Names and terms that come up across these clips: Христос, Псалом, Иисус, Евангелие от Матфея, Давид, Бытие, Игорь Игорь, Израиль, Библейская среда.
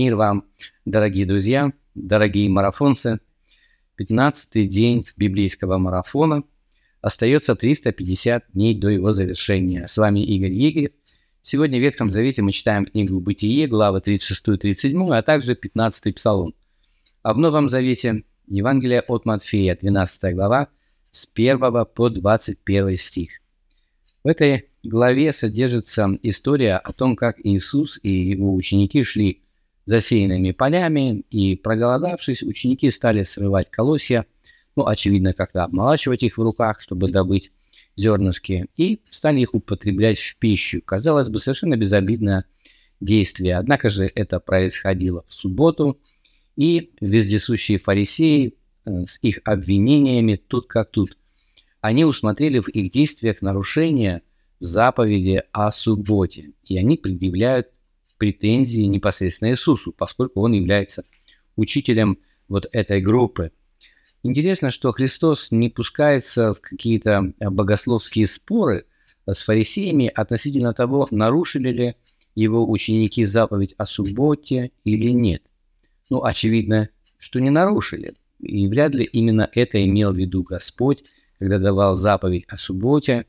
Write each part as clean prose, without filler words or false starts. Мир вам, дорогие друзья, дорогие марафонцы. 15-й день библейского марафона. Остается 350 дней до его завершения. С вами Игорь Игорь. Сегодня в Ветхом Завете мы читаем книгу «Бытие», главы 36-37, а также 15-й Псалом. А в Новом Завете Евангелие от Матфея, 12 глава, с 1 по 21 стих. В этой главе содержится история о том, как Иисус и его ученики шли засеянными полями, и, проголодавшись, ученики стали срывать колосья, очевидно, как-то обмолачивать их в руках, чтобы добыть зернышки, и стали их употреблять в пищу. Казалось бы, совершенно безобидное действие. Однако же это происходило в субботу, и вездесущие фарисеи с их обвинениями тут как тут. Они усмотрели в их действиях нарушение заповеди о субботе, и они предъявляют претензии непосредственно Иисусу, поскольку он является учителем вот этой группы. Интересно, что Христос не пускается в какие-то богословские споры с фарисеями относительно того, нарушили ли его ученики заповедь о субботе или нет. Очевидно, что не нарушили. И вряд ли именно это имел в виду Господь, когда давал заповедь о субботе.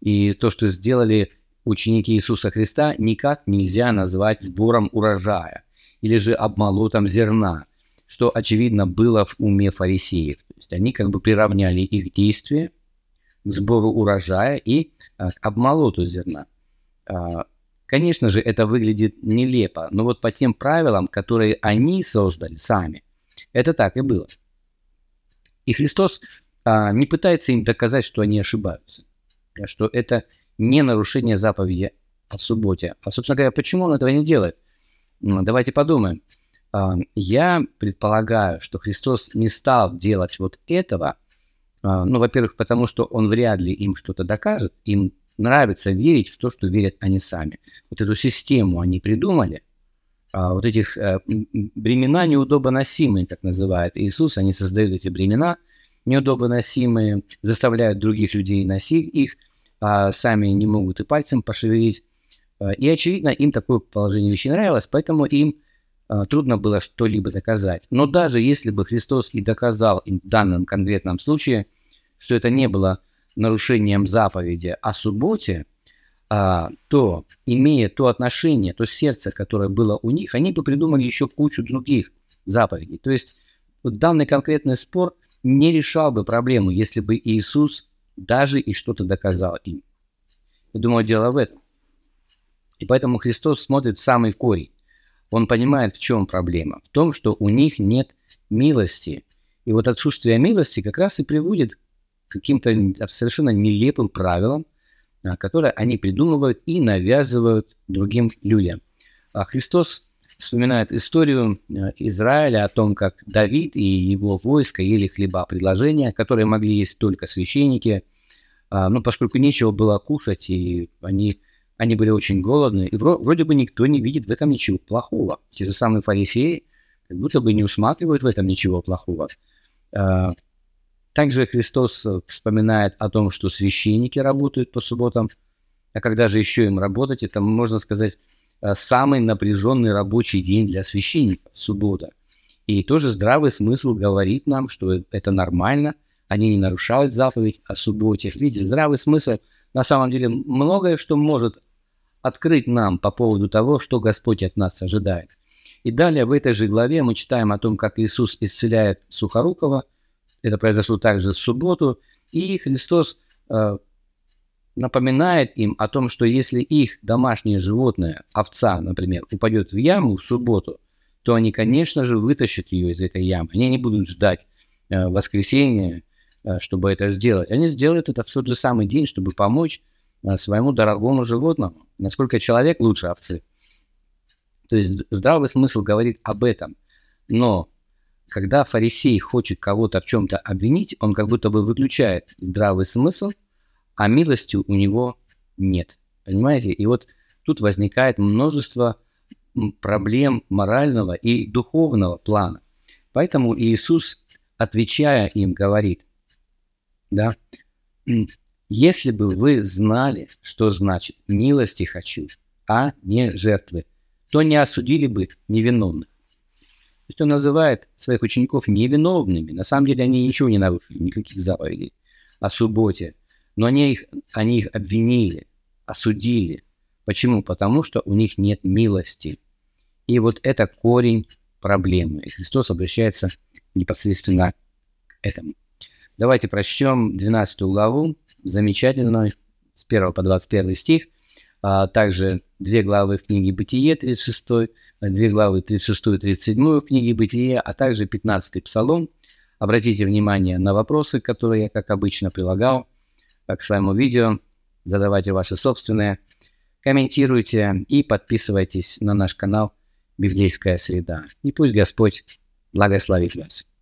И то, что сделали ученики Иисуса Христа, никак нельзя назвать сбором урожая или же обмолотом зерна, что, очевидно, было в уме фарисеев. То есть они как бы приравняли их действия к сбору урожая и к обмолоту зерна. Конечно же, это выглядит нелепо, но вот по тем правилам, которые они создали сами, это так и было. И Христос не пытается им доказать, что они ошибаются, что это не нарушение заповеди о субботе. А, собственно говоря, почему он этого не делает? Давайте подумаем. Я предполагаю, что Христос не стал делать вот этого, во-первых, потому что он вряд ли им что-то докажет, им нравится верить в то, что верят они сами. Вот эту систему они придумали, вот этих бремена неудобоносимые, как называет Иисус, они создают эти бремена неудобоносимые, заставляют других людей носить их, а сами не могут и пальцем пошевелить. И, очевидно, им такое положение вещей нравилось, поэтому им трудно было что-либо доказать. Но даже если бы Христос и доказал им в данном конкретном случае, что это не было нарушением заповеди о субботе, то, имея то отношение, то сердце, которое было у них, они бы придумали еще кучу других заповедей. То есть данный конкретный спор не решал бы проблему, если бы Иисус даже и что-то доказал им. Я думаю, дело в этом. И поэтому Христос смотрит в самый корень. Он понимает, в чем проблема. В том, что у них нет милости. И вот отсутствие милости как раз и приводит к каким-то совершенно нелепым правилам, которые они придумывают и навязывают другим людям. Христос вспоминает историю Израиля о том, как Давид и его войско ели хлебопредложения, которые могли есть только священники, поскольку нечего было кушать, и они были очень голодны, и вроде бы никто не видит в этом ничего плохого. Те же самые фарисеи как будто бы не усматривают в этом ничего плохого. Также Христос вспоминает о том, что священники работают по субботам, а когда же еще им работать? Это, можно сказать, самый напряженный рабочий день для священников – суббота. И тоже здравый смысл говорит нам, что это нормально, они не нарушают заповедь о субботе. Видите, здравый смысл на самом деле многое, что может открыть нам по поводу того, что Господь от нас ожидает. И далее в этой же главе мы читаем о том, как Иисус исцеляет сухорукого. Это произошло также в субботу. И Христос напоминает им о том, что если их домашнее животное, овца, например, упадет в яму в субботу, то они, конечно же, вытащат ее из этой ямы. Они не будут ждать воскресенья, чтобы это сделать. Они сделают это в тот же самый день, чтобы помочь своему дорогому животному. Насколько человек лучше овцы. То есть здравый смысл говорит об этом. Но когда фарисей хочет кого-то в чем-то обвинить, он как будто бы выключает здравый смысл, а милости у него нет. Понимаете? И вот тут возникает множество проблем морального и духовного плана. Поэтому Иисус, отвечая им, говорит, да? Если бы вы знали, что значит «милости хочу», а не «жертвы», то не осудили бы невиновных. То есть он называет своих учеников невиновными. На самом деле они ничего не нарушили, никаких заповедей о субботе. Но они их обвинили, осудили. Почему? Потому что у них нет милости. И вот это корень проблемы. И Христос обращается непосредственно к этому. Давайте прочтем 12 главу, замечательно, с 1 по 21 стих. Также две главы в книге Бытие, 36, две главы 36 и 37 в книге Бытие, а также 15 Псалом. Обратите внимание на вопросы, которые я, как обычно, прилагал к своему видео. Задавайте ваши собственные, комментируйте и подписывайтесь на наш канал «Библейская среда». И пусть Господь благословит вас.